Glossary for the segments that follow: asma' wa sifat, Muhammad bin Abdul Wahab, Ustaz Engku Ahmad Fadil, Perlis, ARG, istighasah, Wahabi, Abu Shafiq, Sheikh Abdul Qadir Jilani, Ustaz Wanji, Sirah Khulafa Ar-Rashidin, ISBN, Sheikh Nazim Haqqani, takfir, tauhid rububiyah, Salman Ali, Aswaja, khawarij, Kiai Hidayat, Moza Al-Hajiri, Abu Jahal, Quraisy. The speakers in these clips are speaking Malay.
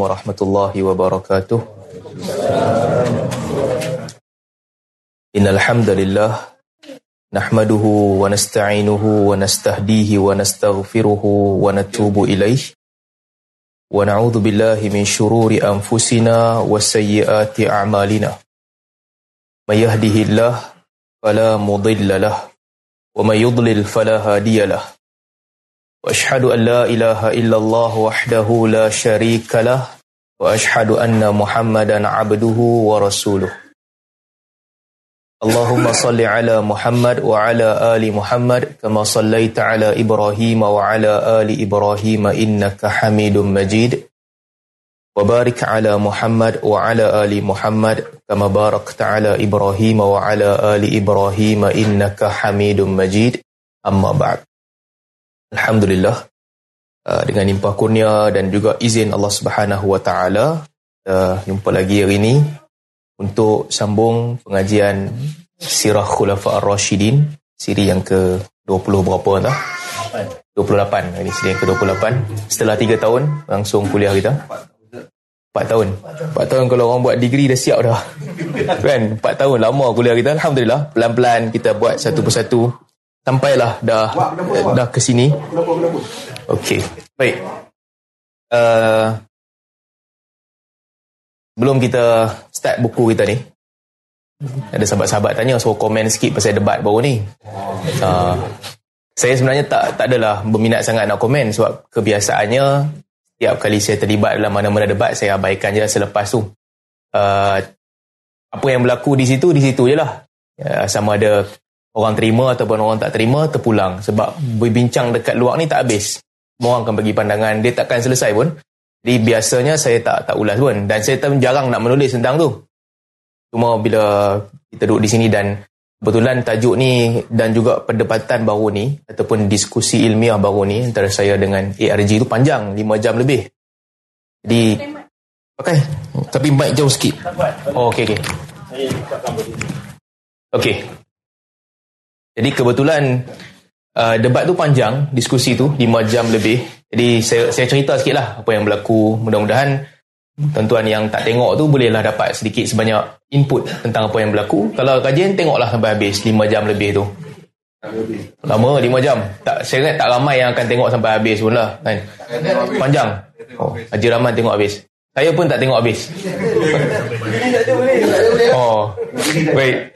warahmatullahi wabarakatuh. Innal hamdalillah nahmaduhu wa nasta'inuhu wa nastahdihi wa nastaghfiruhu wa natubu ilayhi wa na'udzu billahi min shururi anfusina wa sayyiati a'malina. May yahdihillahu fala mudilla lahu wa may yudlil fala hadiya lahu. Wa ashhadu an la ilaha illallah wahdahu la sharika lahu wa ashhadu anna Muhammadan 'abduhu wa rasuluhu. Allahumma salli ala Muhammad wa ala ali Muhammad kama sallaita ala Ibrahim wa ala ali Ibrahim innaka Hamidum Majid. Wa barik ala Muhammad wa ala ali Muhammad kama barakta ala Ibrahim wa ala ali Ibrahim innaka Hamidum Majid. Amma ba'd. Alhamdulillah, dengan limpah kurnia dan juga izin Allah Subhanahu wa taala, jumpa lagi hari ini untuk sambung pengajian Sirah Khulafa Ar-Rashidin, siri yang ke-20 berapa entah? 28. Ini siri yang ke-28. Setelah 3 tahun langsung kuliah kita. 4 tahun kalau orang buat degree dah siap dah. Kan? 4 tahun lama kuliah kita. Alhamdulillah, pelan-pelan kita buat satu persatu sampailah dah ke sini. Okey. Baik. Belum kita start buku kita ni, ada sahabat-sahabat tanya, so komen sikit pasal debat baru ni. Saya sebenarnya tak adalah berminat sangat nak komen, sebab kebiasaannya tiap kali saya terlibat dalam mana-mana debat, saya abaikan je selepas tu. Apa yang berlaku di situ je lah. Sama ada orang terima ataupun orang tak terima, terpulang. Sebab berbincang dekat luar ni tak habis. Orang akan bagi pandangan, dia takkan selesai pun. Jadi biasanya saya tak ulas pun, dan saya jarang nak menulis tentang tu. Cuma bila kita duduk di sini dan kebetulan tajuk ni dan juga perdebatan baru ni ataupun diskusi ilmiah baru ni antara saya dengan ARG tu panjang, 5 jam lebih. Jadi pakai tapi mic jauh sikit. Oh, okey. Okey. Jadi kebetulan debat tu panjang, diskusi tu 5 jam lebih. Jadi saya cerita sikit lah apa yang berlaku. Mudah-mudahan tuan-tuan yang tak tengok tu bolehlah dapat sedikit sebanyak input tentang apa yang berlaku. Kalau kajian, tengoklah sampai habis 5 jam lebih tu. Lama 5 jam. Saya ingat tak ramai yang akan tengok sampai habis pun lah. Kan? Panjang. Oh, Haji Rahman tengok habis. Saya pun tak tengok habis. Oh, baik.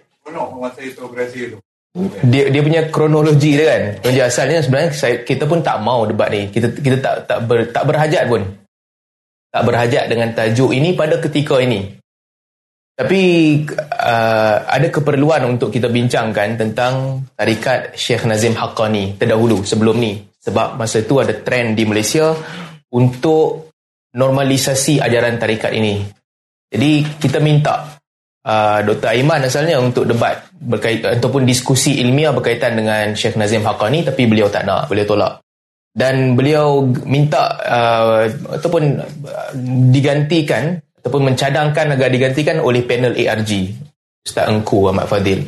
Dia punya kronologi dia kan. Kerja asalnya sebenarnya kita pun tak mau debat ni. Kita tak berhajat pun. Tak berhajat dengan tajuk ini pada ketika ini. Tapi ada keperluan untuk kita bincangkan tentang tarikat Sheikh Nazim Haqqani terdahulu sebelum ni. Sebab masa tu ada trend di Malaysia untuk normalisasi ajaran tarikat ini. Jadi kita minta Dr. Aiman asalnya untuk debat berkaitan ataupun diskusi ilmiah berkaitan dengan Sheikh Nazim Haqqani, tapi beliau tak nak, beliau tolak. Dan beliau minta ataupun digantikan ataupun mencadangkan agar digantikan oleh panel ARG, Ustaz Engku Ahmad Fadil.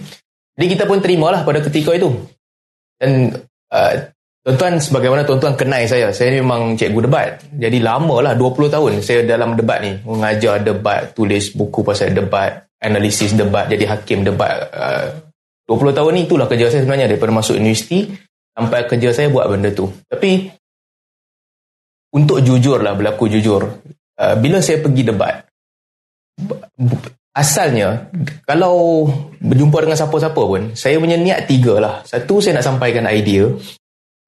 Jadi kita pun terimalah pada ketika itu. Dan tuan-tuan, sebagaimana tuan-tuan kenal saya memang cikgu debat. Jadi lamalah 20 tahun saya dalam debat ni, mengajar debat, tulis buku pasal debat, analisis debat, jadi hakim debat. 20 tahun ni itulah kerja saya sebenarnya, daripada masuk universiti sampai kerja saya buat benda tu. Tapi untuk jujur lah, berlaku jujur, bila saya pergi debat, asalnya kalau berjumpa dengan siapa-siapa pun, saya punya niat 3 lah. 1, saya nak sampaikan idea.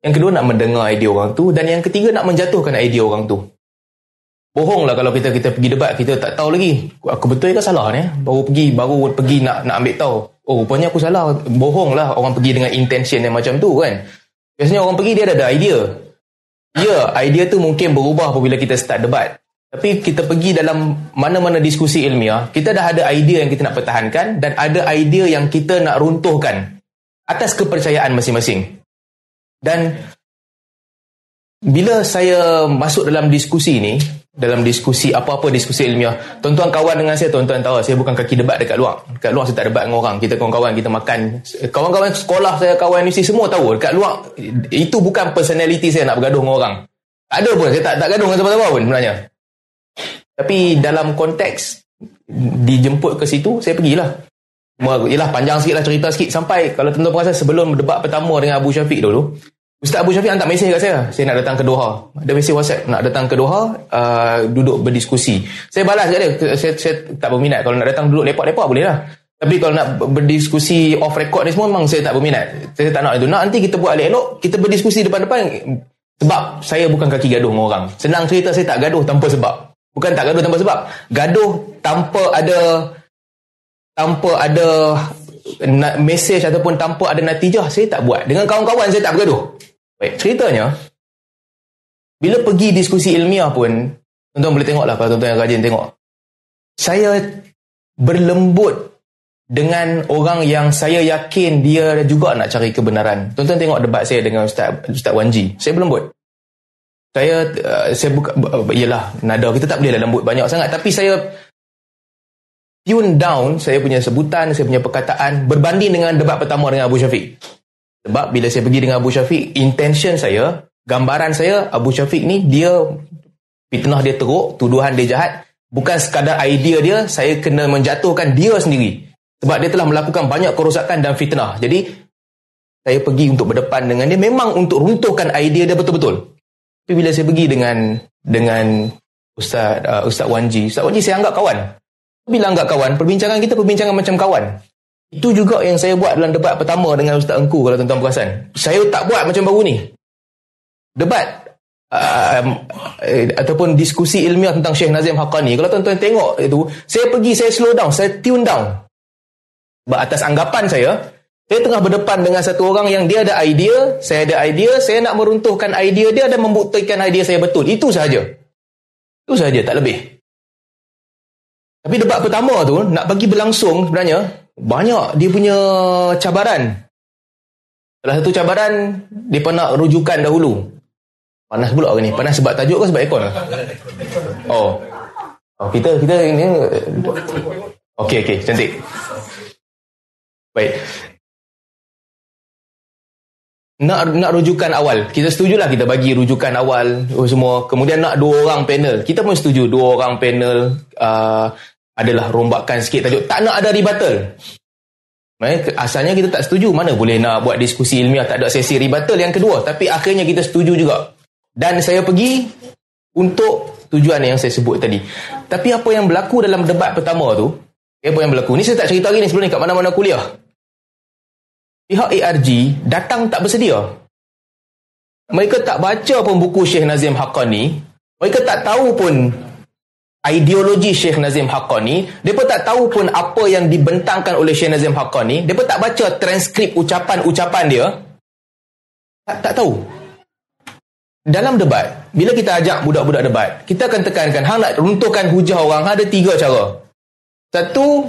Yang kedua, nak mendengar idea orang tu. Dan yang ketiga, nak menjatuhkan idea orang tu. Bohong lah kalau kita pergi debat, kita tak tahu lagi aku betul ke salah ni. Baru pergi nak ambil tahu, oh rupanya aku salah. Bohong lah orang pergi dengan intention yang macam tu kan. Biasanya orang pergi dia ada idea. Ya, idea tu mungkin berubah apabila kita start debat. Tapi kita pergi dalam mana-mana diskusi ilmiah, kita dah ada idea yang kita nak pertahankan dan ada idea yang kita nak runtuhkan atas kepercayaan masing-masing. Dan bila saya masuk dalam diskusi ni, dalam diskusi apa-apa, diskusi ilmiah, tuan-tuan kawan dengan saya, tuan-tuan tahu saya bukan kaki debat dekat luar. Dekat luar saya tak debat dengan orang. Kita kawan-kawan, kita makan. Kawan-kawan sekolah saya, kawan universiti, semua tahu. Dekat luar, itu bukan personality saya nak bergaduh dengan orang. Tak ada pun, saya tak gaduh dengan siapa-siapa pun sebenarnya. Tapi dalam konteks dijemput ke situ, saya pergilah. Yelah, panjang sikit lah cerita sikit. Sampai kalau tuan-tuan perasan, sebelum debat pertama dengan Abu Shafiq dulu, Ustaz Abu Shafiq hantar mesej kat saya, saya nak datang ke Doha. Ada mesej WhatsApp, nak datang ke Doha, duduk berdiskusi. Saya balas kat dia, saya tak berminat. Kalau nak datang duduk lepak-lepak boleh lah, tapi kalau nak berdiskusi off record ni semua, memang saya tak berminat. Saya tak nak itu. Nak nanti kita buat elok-elok, kita berdiskusi depan-depan. Sebab saya bukan kaki gaduh dengan orang. Senang cerita, saya tak gaduh tanpa sebab. Bukan tak gaduh tanpa sebab, gaduh tanpa ada mesej ataupun tanpa ada natijah, saya tak buat. Dengan kawan-kawan saya tak bergaduh. Baik, ceritanya bila pergi diskusi ilmiah pun, tuan-tuan boleh tengoklah kalau tuan-tuan yang rajin tengok, saya berlembut dengan orang yang saya yakin dia juga nak cari kebenaran. Tuan-tuan tengok debat saya dengan Ustaz Wanji, saya berlembut. Saya buka, yelah, nada kita tak bolehlah lembut banyak sangat, tapi saya tune down saya punya sebutan, saya punya perkataan berbanding dengan debat pertama dengan Abu Shafiq. Sebab bila saya pergi dengan Abu Shafiq, intention saya, gambaran saya, Abu Shafiq ni, dia fitnah dia teruk, tuduhan dia jahat, bukan sekadar idea dia, saya kena menjatuhkan dia sendiri. Sebab dia telah melakukan banyak kerosakan dan fitnah. Jadi saya pergi untuk berdepan dengan dia memang untuk runtuhkan idea dia betul-betul. Tapi bila saya pergi dengan Ustaz Wanji saya anggap kawan. Bila anggap kawan, perbincangan kita perbincangan macam kawan. Itu juga yang saya buat dalam debat pertama dengan Ustaz Engku, kalau tuan-tuan perasan. Saya tak buat macam baru ni. Debat ataupun diskusi ilmiah tentang Sheikh Nazim Haqqani, kalau tuan-tuan tengok itu, saya pergi, saya slow down, saya tune down. Atas anggapan saya tengah berdepan dengan satu orang yang dia ada idea, saya ada idea, saya nak meruntuhkan idea dia dan membuktikan idea saya betul. Itu sahaja. Itu sahaja, tak lebih. Tapi debat pertama tu, nak bagi berlangsung sebenarnya, banyak dia punya cabaran. Salah satu cabaran, dia nak rujukan dahulu. Panas pula hari ni. Panas sebab tajuk ke sebab aircon? Oh. Oh, kita ini... Okey, cantik. Baik. Nak rujukan awal, kita setujulah kita bagi rujukan awal semua. Kemudian nak dua orang panel, kita pun setuju dua orang panel adalah rombakan sikit tajuk, tak nak ada rebuttal. Asalnya kita tak setuju, mana boleh nak buat diskusi ilmiah tak ada sesi rebuttal yang kedua. Tapi akhirnya kita setuju juga. Dan saya pergi untuk tujuan yang saya sebut tadi. Tapi apa yang berlaku dalam debat pertama tu, apa yang berlaku ni saya tak cerita hari ni, sebelum ni kat mana-mana kuliah, pihak ARG datang tak bersedia. Mereka tak baca pun buku Sheikh Nazim Haqqani. Mereka tak tahu pun ideologi Sheikh Nazim Haqqani. Mereka tak tahu pun apa yang dibentangkan oleh Sheikh Nazim Haqqani. Mereka tak baca transkrip ucapan-ucapan dia. Tak tahu. Dalam debat, bila kita ajak budak-budak debat, kita akan tekankan, hang nak runtuhkan hujah orang, hang ada tiga cara. Satu,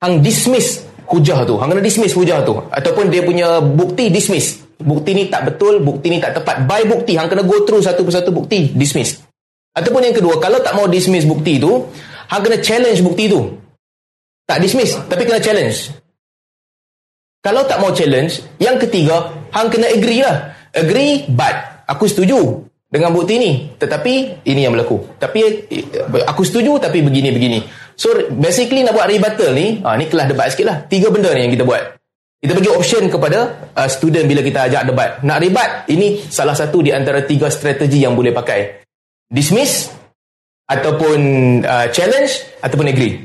hang dismiss hujah tu, hang kena dismiss hujah tu, ataupun dia punya bukti dismiss. Bukti ni tak betul, bukti ni tak tepat. By bukti, hang kena go through satu persatu bukti, dismiss. Ataupun yang kedua, kalau tak mau dismiss bukti tu, hang kena challenge bukti tu. Tak dismiss, tapi kena challenge. Kalau tak mau challenge, yang ketiga, hang kena agree lah. Agree, but aku setuju dengan bukti ni, tetapi ini yang berlaku. Tapi aku setuju, tapi begini-begini. So basically nak buat rebuttal ni, ni kelas debat sikit lah. Tiga benda ni yang kita buat. Kita bagi option kepada student bila kita ajak debat. Nak rebat, ini salah satu di antara tiga strategi yang boleh pakai. Dismiss, ataupun challenge, ataupun agree.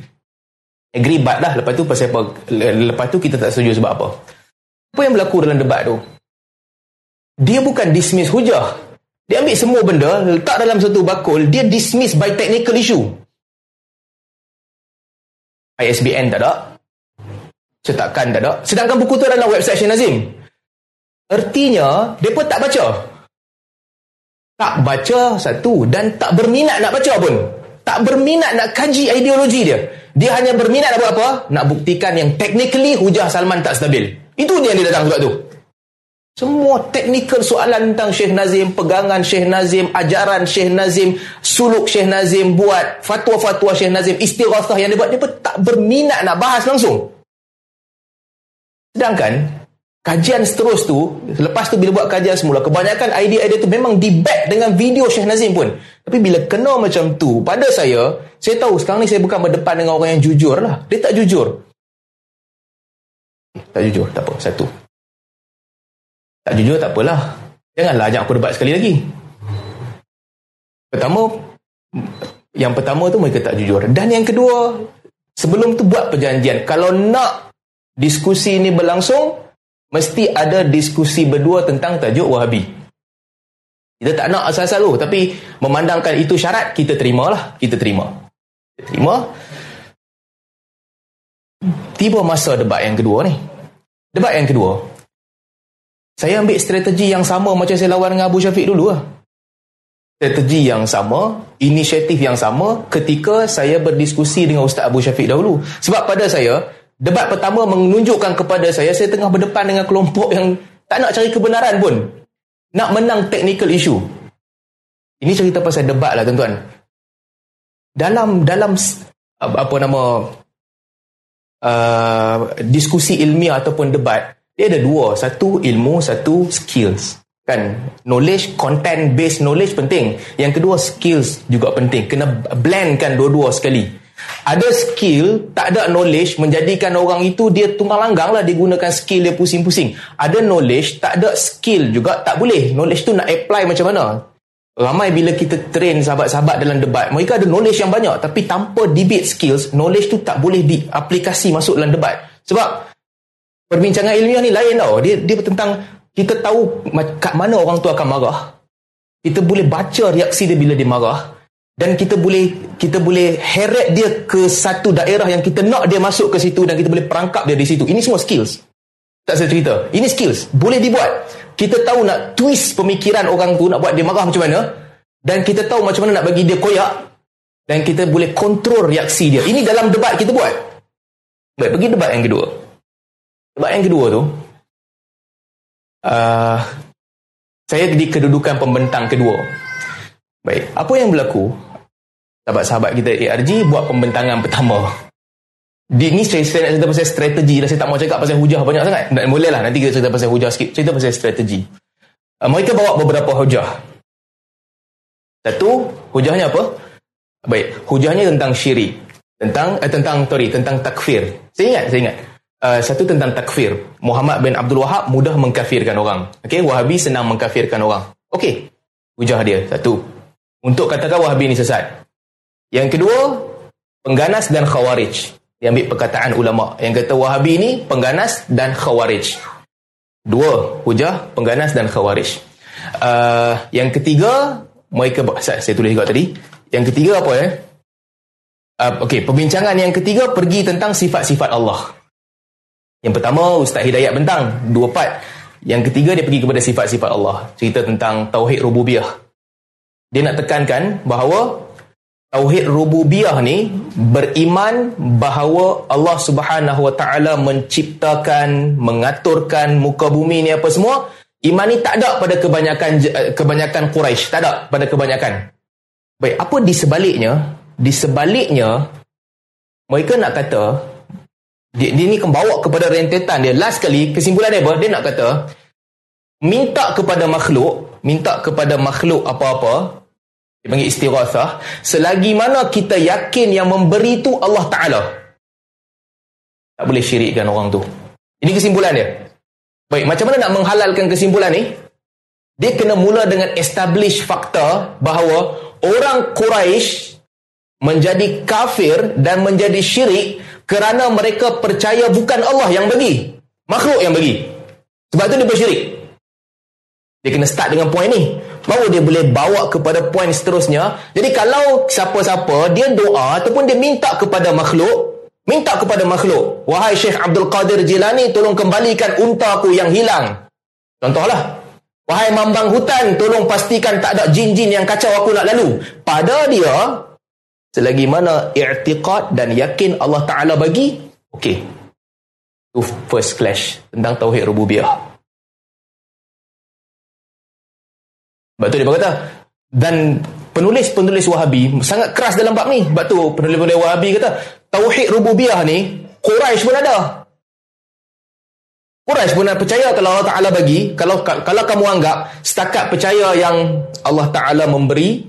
Agree but lah. Lepas tu pasal apa? Lepas tu kita tak setuju sebab apa? Apa yang berlaku dalam debat tu? Dia bukan dismiss hujah. Dia ambil semua benda, letak dalam satu bakul, dia dismiss by technical issue. ISBN tak ada, cetakan tak ada, sedangkan buku tu dalam website Sheikh Nazim. Artinya mereka tak baca satu, dan tak berminat nak baca pun, tak berminat nak kaji ideologi dia hanya berminat nak buat apa? Nak buktikan yang technically hujah Salman tak stabil. Itu dia yang dia datang sebab tu. Semua technical soalan tentang Sheikh Nazim, pegangan Sheikh Nazim, ajaran Sheikh Nazim, suluk Sheikh Nazim buat, fatwa-fatwa Sheikh Nazim, istighasah yang dia buat, dia pun tak berminat nak bahas langsung. Sedangkan Kajian seterus tu, lepas tu bila buat kajian semula, kebanyakan idea-idea tu memang di-back dengan video Sheikh Nazim pun. Tapi bila kena macam tu, pada saya tahu sekarang ni saya bukan berdepan dengan orang yang jujur lah. Dia tak jujur. Tak jujur, tak apa, satu. Tak jujur, tak apalah. Janganlah ajak aku debat sekali lagi. Yang pertama tu mereka tak jujur. Dan yang kedua, sebelum tu buat perjanjian. Kalau nak diskusi ni berlangsung, mesti ada diskusi berdua tentang tajuk Wahabi. Kita tak nak asal-asal tu, tapi memandangkan itu syarat, kita terimalah. Kita terima. Tiba masa debat yang kedua ni. Debat yang kedua, saya ambil strategi yang sama macam saya lawan dengan Abu Shafiq dulu lah. Strategi yang sama, inisiatif yang sama ketika saya berdiskusi dengan Ustaz Abu Shafiq dahulu. Sebab pada saya, debat pertama menunjukkan kepada saya tengah berdepan dengan kelompok yang tak nak cari kebenaran pun. Nak menang technical issue. Ini cerita pasal debat lah tuan-tuan. Dalam diskusi ilmiah ataupun debat, dia ada dua. Satu ilmu, satu skills. Kan? Knowledge, content-based knowledge penting. Yang kedua, skills juga penting. Kena blendkan dua-dua sekali. Ada skill, tak ada knowledge, menjadikan orang itu dia tumbang langgang lah, dia gunakan skill dia pusing-pusing. Ada knowledge, tak ada skill juga, tak boleh. Knowledge tu nak apply macam mana? Ramai bila kita train sahabat-sahabat dalam debat, mereka ada knowledge yang banyak, tapi tanpa debate skills, knowledge tu tak boleh diaplikasi masuk dalam debat. Sebab perbincangan ilmiah ni lain tau. Dia tentang kita tahu kat mana orang tu akan marah. Kita boleh baca reaksi dia bila dia marah. Dan kita boleh heret dia ke satu daerah yang kita nak dia masuk ke situ, dan kita boleh perangkap dia di situ. Ini semua skills. Tak saya cerita. Ini skills. Boleh dibuat. Kita tahu nak twist pemikiran orang tu, nak buat dia marah macam mana. Dan kita tahu macam mana nak bagi dia koyak. Dan kita boleh kontrol reaksi dia. Ini dalam debat kita buat. Baik, pergi debat yang kedua. Debat yang kedua tu, saya di kedudukan pembentang kedua. Baik, apa yang berlaku? Sahabat-sahabat kita ARG buat pembentangan pertama. Ini saya nak cerita pasal strategi lah. Saya tak mahu cakap pasal hujah banyak sangat. Boleh lah, nanti kita cerita pasal hujah sikit. Cerita pasal strategi. Mereka bawa beberapa hujah. Satu, hujahnya apa? Baik, hujahnya tentang syirik. Tentang takfir. Saya ingat. Satu tentang takfir. Muhammad bin Abdul Wahab mudah mengkafirkan orang. Okey, Wahabi senang mengkafirkan orang. Okey, hujah dia. Satu, untuk katakan Wahabi ni sesat. Yang kedua, pengganas dan khawarij. Dia ambil perkataan ulama yang kata Wahabi ni pengganas dan khawarij. Dua hujah, pengganas dan khawarij. Yang ketiga, mereka saya tulis juga tadi. Yang ketiga apa ya? Okey, perbincangan yang ketiga pergi tentang sifat-sifat Allah. Yang pertama, Ustaz Hidayat bentang, dua part. Yang ketiga, dia pergi kepada sifat-sifat Allah. Cerita tentang tauhid rububiyah. Dia nak tekankan bahawa tauhid rububiyah ni beriman bahawa Allah Subhanahu Wa Taala menciptakan, mengaturkan muka bumi ni apa semua. Iman ni tak ada pada kebanyakan Quraisy, tak ada pada kebanyakan. Baik, apa di sebaliknya? Di sebaliknya, mereka nak kata dia ni membawa kepada rentetan dia. Last kali, kesimpulan dia nak kata, minta kepada makhluk apa-apa, dia panggil istighathah, selagi mana kita yakin yang memberi tu Allah Ta'ala. Tak boleh syirikkan orang tu. Ini kesimpulan dia. Baik, macam mana nak menghalalkan kesimpulan ni? Dia kena mula dengan establish fakta bahawa orang Quraisy menjadi kafir dan menjadi syirik kerana mereka percaya bukan Allah yang bagi, makhluk yang bagi. Sebab tu dia bersyirik. Dia kena start dengan poin ni, baru dia boleh bawa kepada poin seterusnya. Jadi kalau siapa-siapa dia doa ataupun dia minta kepada makhluk, wahai Sheikh Abdul Qadir Jilani, tolong kembalikan unta aku yang hilang. Contohlah, wahai mambang hutan, tolong pastikan tak ada jin-jin yang kacau aku nak lalu. Pada dia, selagi mana i'tiqad dan yakin Allah Ta'ala bagi, okey. Itu first clash tentang tauhid rububiyah. Sebab tu dia kata, dan penulis-penulis Wahabi sangat keras dalam bab ni. Sebab tu penulis-penulis Wahabi kata, tauhid rububiyah ni Quraisy pun ada. Quraisy benar percaya kalau Allah Ta'ala bagi. Kalau kamu anggap setakat percaya yang Allah Ta'ala memberi,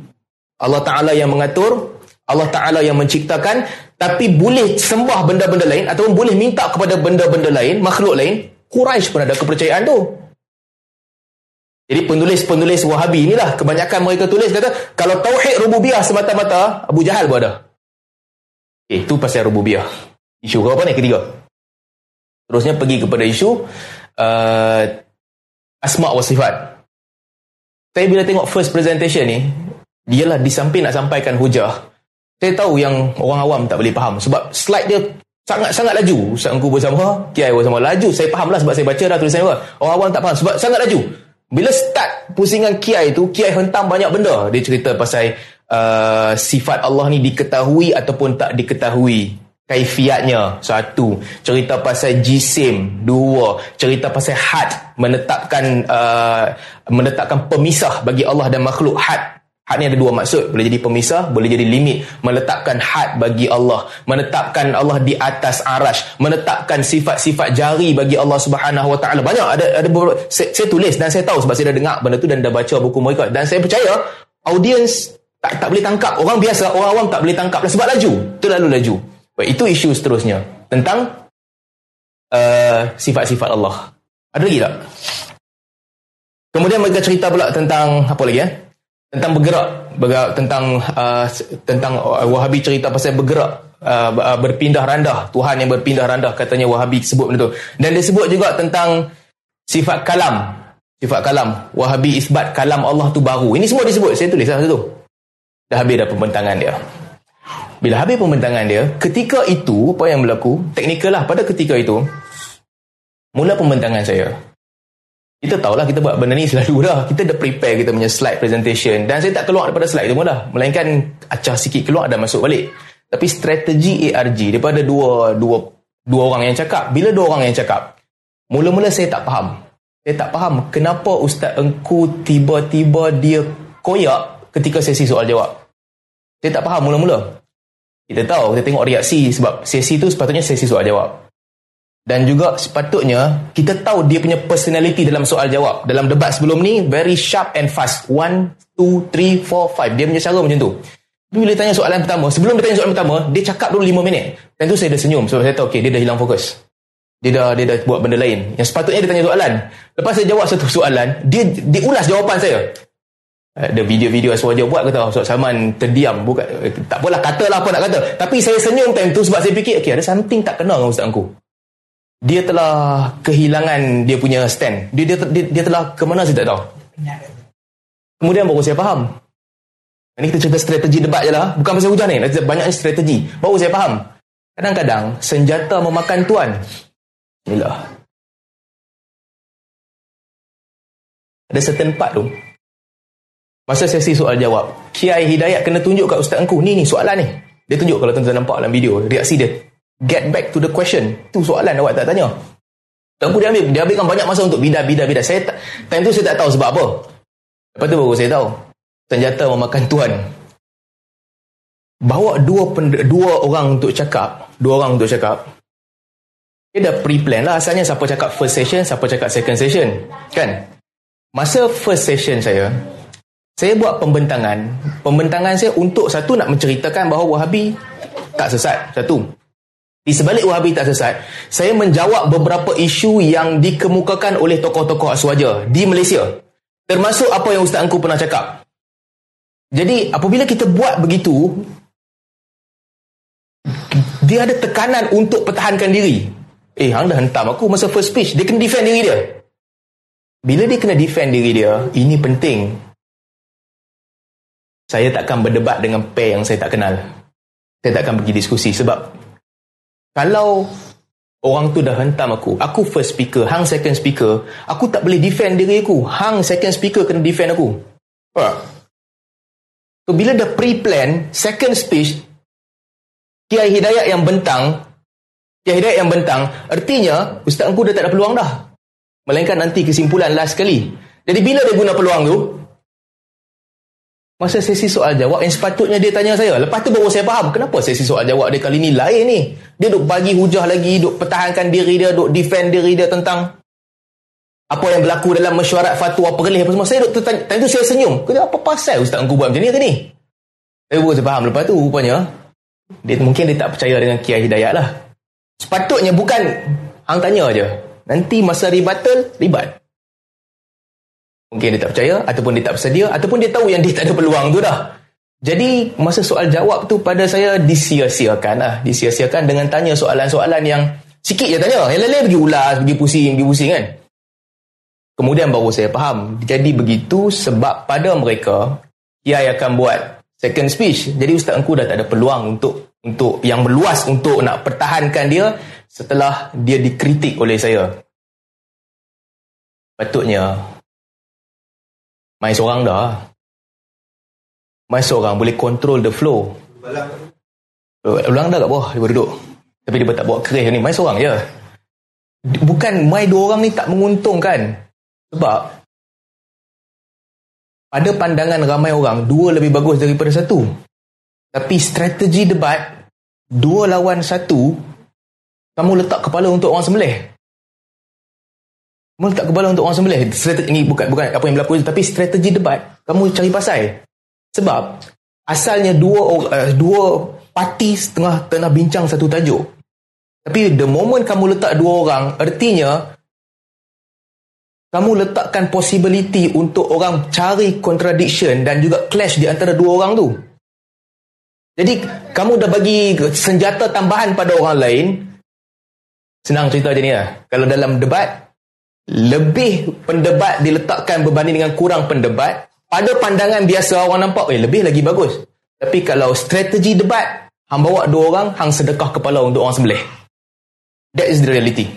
Allah Ta'ala yang mengatur, Allah Ta'ala yang menciptakan, tapi boleh sembah benda-benda lain ataupun boleh minta kepada benda-benda lain, makhluk lain, Quraisy pun ada kepercayaan tu. Jadi penulis-penulis Wahabi inilah kebanyakan mereka tulis kata, kalau tauhid rububiyah semata-mata, Abu Jahal pun ada. Itu pasal rububiyah. Isu apa ni ketiga? Terusnya pergi kepada isu asma' wa sifat. Saya bila tengok first presentation ni, dialah di samping nak sampaikan hujah, saya tahu yang orang awam tak boleh faham. Sebab slide dia sangat-sangat laju. Ustaz Engku bersama, Kiai bersama, laju. Saya fahamlah sebab saya baca dah tulisan apa. Orang awam tak faham sebab sangat laju. Bila start pusingan Kiai tu, Kiai hentam banyak benda. Dia cerita pasal sifat Allah ni diketahui ataupun tak diketahui, kaifiatnya satu, cerita pasal jisim dua, cerita pasal had, menetapkan pemisah bagi Allah dan makhluk. Had ni ada dua maksud, boleh jadi pemisah, boleh jadi limit. Meletakkan had bagi Allah, menetapkan Allah di atas arasy, menetapkan sifat-sifat jari bagi Allah Subhanahu Wa Taala. Banyak ada saya tulis dan saya tahu sebab saya dah dengar benda tu dan dah baca buku mereka, dan saya percaya audience tak boleh tangkap, orang biasa, orang awam tak boleh tangkap sebab laju, terlalu laju. Baik, itu isu seterusnya tentang sifat-sifat Allah. Ada lagi tak? Kemudian mereka cerita pula tentang apa lagi? Tentang bergerak tentang Wahabi cerita pasal bergerak, berpindah randah, Tuhan yang berpindah randah, katanya Wahabi sebut benda tu. Dan dia sebut juga tentang sifat kalam. Sifat kalam, Wahabi isbat kalam Allah tu baru. Ini semua disebut, saya tulis satu tu. Dah habis dah pembentangan dia. Bila habis pembentangan dia, ketika itu, apa yang berlaku, teknikal lah, pada ketika itu, mula pembentangan saya. Kita tahulah, kita buat benda ni selalu dah. Kita dah prepare kita punya slide presentation. Dan saya tak keluar daripada slide tu pun dah. Melainkan acah sikit keluar dan masuk balik. Tapi strategi ARG, daripada dua orang yang cakap. Bila dua orang yang cakap, mula-mula saya tak faham. Saya tak faham kenapa Ustaz Engku tiba-tiba dia koyak ketika sesi soal jawab. Saya tak faham mula-mula. Kita tahu, kita tengok reaksi sebab sesi tu sepatutnya sesi soal jawab. Dan juga sepatutnya kita tahu dia punya personality dalam soal jawab. Dalam debat sebelum ni, very sharp and fast. 1, 2, 3, 4, 5. Dia punya cara macam tu. Bila tanya soalan pertama, sebelum dia tanya soalan pertama, dia cakap dulu 5 minit. Dan tu saya dah senyum sebab saya tahu, okay, dia dah hilang fokus. Dia dah buat benda lain. Yang sepatutnya dia tanya soalan. Lepas saya jawab satu soalan, dia ulas jawapan saya. Ada video-video asal dia buat, kata Ustaz Salman terdiam, bukan, tak apalah, katalah apa nak kata. Tapi saya senyum time tu sebab saya fikir, okay, ada something tak kena dengan Ustaz Engku. Dia telah kehilangan dia punya stand. Dia telah ke mana saya tak tahu. Kemudian baru saya faham. Ini kita cerita strategi debat je lah, bukan pasal hujah ni, banyaknya strategi. Baru saya faham, kadang-kadang senjata memakan tuan. Inilah, ada certain part tu, masa sesi soal jawab, Kiai Hidayat kena tunjuk kat Ustaz Engku, ni soalan ni. Dia tunjuk, kalau tuan-tuan nampak dalam video, reaksi dia, get back to the question. Tu soalan awak tak tanya. Ustaz Engku dia ambilkan banyak masa untuk bidah. Time tu saya tak tahu sebab apa. Lepas tu baru saya tahu, senjata memakan tuan. Bawa dua orang untuk cakap. Dia dah pre-plan lah asalnya, siapa cakap first session, siapa cakap second session, kan? Masa first session saya buat pembentangan. Pembentangan saya untuk satu, nak menceritakan bahawa Wahabi tak sesat. Satu. Di sebalik Wahabi tak sesat, saya menjawab beberapa isu yang dikemukakan oleh tokoh-tokoh aswaja di Malaysia. Termasuk apa yang Ustaz Engku pernah cakap. Jadi apabila kita buat begitu, dia ada tekanan untuk pertahankan diri. Hang dah hentam aku masa first speech. Dia kena defend diri dia. Bila dia kena defend diri dia, ini penting. Saya takkan berdebat dengan pair yang saya tak kenal. Saya takkan pergi diskusi sebab kalau orang tu dah hentam aku first speaker, hang second speaker, aku tak boleh defend diri aku. Hang second speaker kena defend aku. So, bila dah pre-plan second speech, Kiai Hidayat yang bentang, artinya Ustaz Engku dah tak ada peluang dah. Melainkan nanti kesimpulan last sekali. Jadi bila dia guna peluang tu, masa sesi soal jawab yang sepatutnya dia tanya saya. Lepas tu baru saya faham kenapa sesi soal jawab dia kali ni lain ni. Dia duk bagi hujah lagi, duk pertahankan diri dia, duk defend diri dia tentang apa yang berlaku dalam mesyuarat fatwa Perlis apa semua. Saya duk tanya, tadi tu saya senyum. Kata, apa pasal Ustaz Engku buat macam ni ke ni? Saya baru faham lepas tu rupanya dia mungkin dia tak percaya dengan Kiai Hidayat lah. Sepatutnya bukan hang tanya je. Nanti masa ribatal, ribat. Mungkin dia tak percaya ataupun dia tak bersedia ataupun dia tahu yang dia tak ada peluang tu dah. Jadi masa soal jawab tu pada saya disia-siakan lah. Disia-siakan dengan tanya soalan-soalan yang sikit je tanya. Yang lain-lain pergi ulas, pergi pusing kan. Kemudian baru saya faham. Jadi begitu sebab pada mereka, Kiai akan buat second speech. Jadi Ustaz Engku dah tak ada peluang untuk yang meluas untuk nak pertahankan dia setelah dia dikritik oleh saya. Patutnya, main seorang dah. Main seorang boleh control the flow. Ulang dah kat bawah, dia duduk. Tapi dia tak buat keris ni, main seorang je. Bukan main dua orang ni tak menguntungkan. Sebab pada pandangan ramai orang, dua lebih bagus daripada satu. Tapi strategi debat, dua lawan satu, kamu letak kepala untuk orang sembelih. Kamu letak kepala untuk orang sembelih. Strategi ini bukan apa yang berlaku, tapi strategi debat, kamu cari pasal. Sebab asalnya dua parti tengah bincang satu tajuk. Tapi the moment kamu letak dua orang, artinya kamu letakkan possibility untuk orang cari contradiction dan juga clash di antara dua orang tu. Jadi, kamu dah bagi senjata tambahan pada orang lain. Senang cerita je ni lah. Kalau dalam debat, lebih pendebat diletakkan berbanding dengan kurang pendebat. Pada pandangan biasa orang nampak, lebih lagi bagus. Tapi kalau strategi debat, hang bawa dua orang, hang sedekah kepala untuk orang sembelih. That is the reality.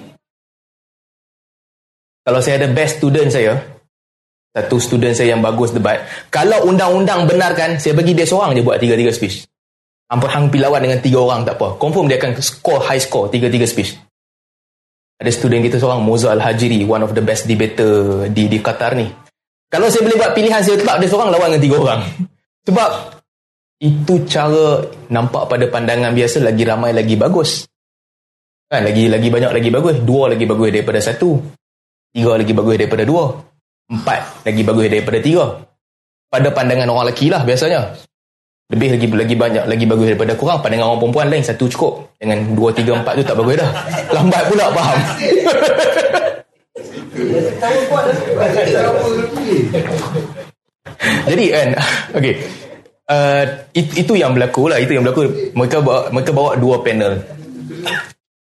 Kalau saya ada best student saya, satu student saya yang bagus debat, kalau undang-undang benarkan, saya bagi dia seorang je buat 3-3 speech. Hang lawan dengan 3 orang tak apa. Confirm dia akan score high score 3-3 speech. Ada student kita seorang, Moza Al-Hajiri, one of the best debater di Qatar ni. Kalau saya boleh buat pilihan, saya tetap dia seorang lawan dengan 3 orang. Sebab itu cara nampak pada pandangan biasa lagi ramai lagi bagus. Kan lagi banyak lagi bagus, 2 lagi bagus daripada 1. 3 lagi bagus daripada 2. 4 lagi bagus daripada 3. Pada pandangan orang lelaki lah biasanya. Lebih lagi banyak lagi bagus daripada kurang. Pandangan orang perempuan lain, 1 cukup. Dengan 2, 3, 4 tu tak bagus dah. Lambat pula faham. Jadi kan, okay. Itu yang berlaku lah. Mereka bawa 2 panel.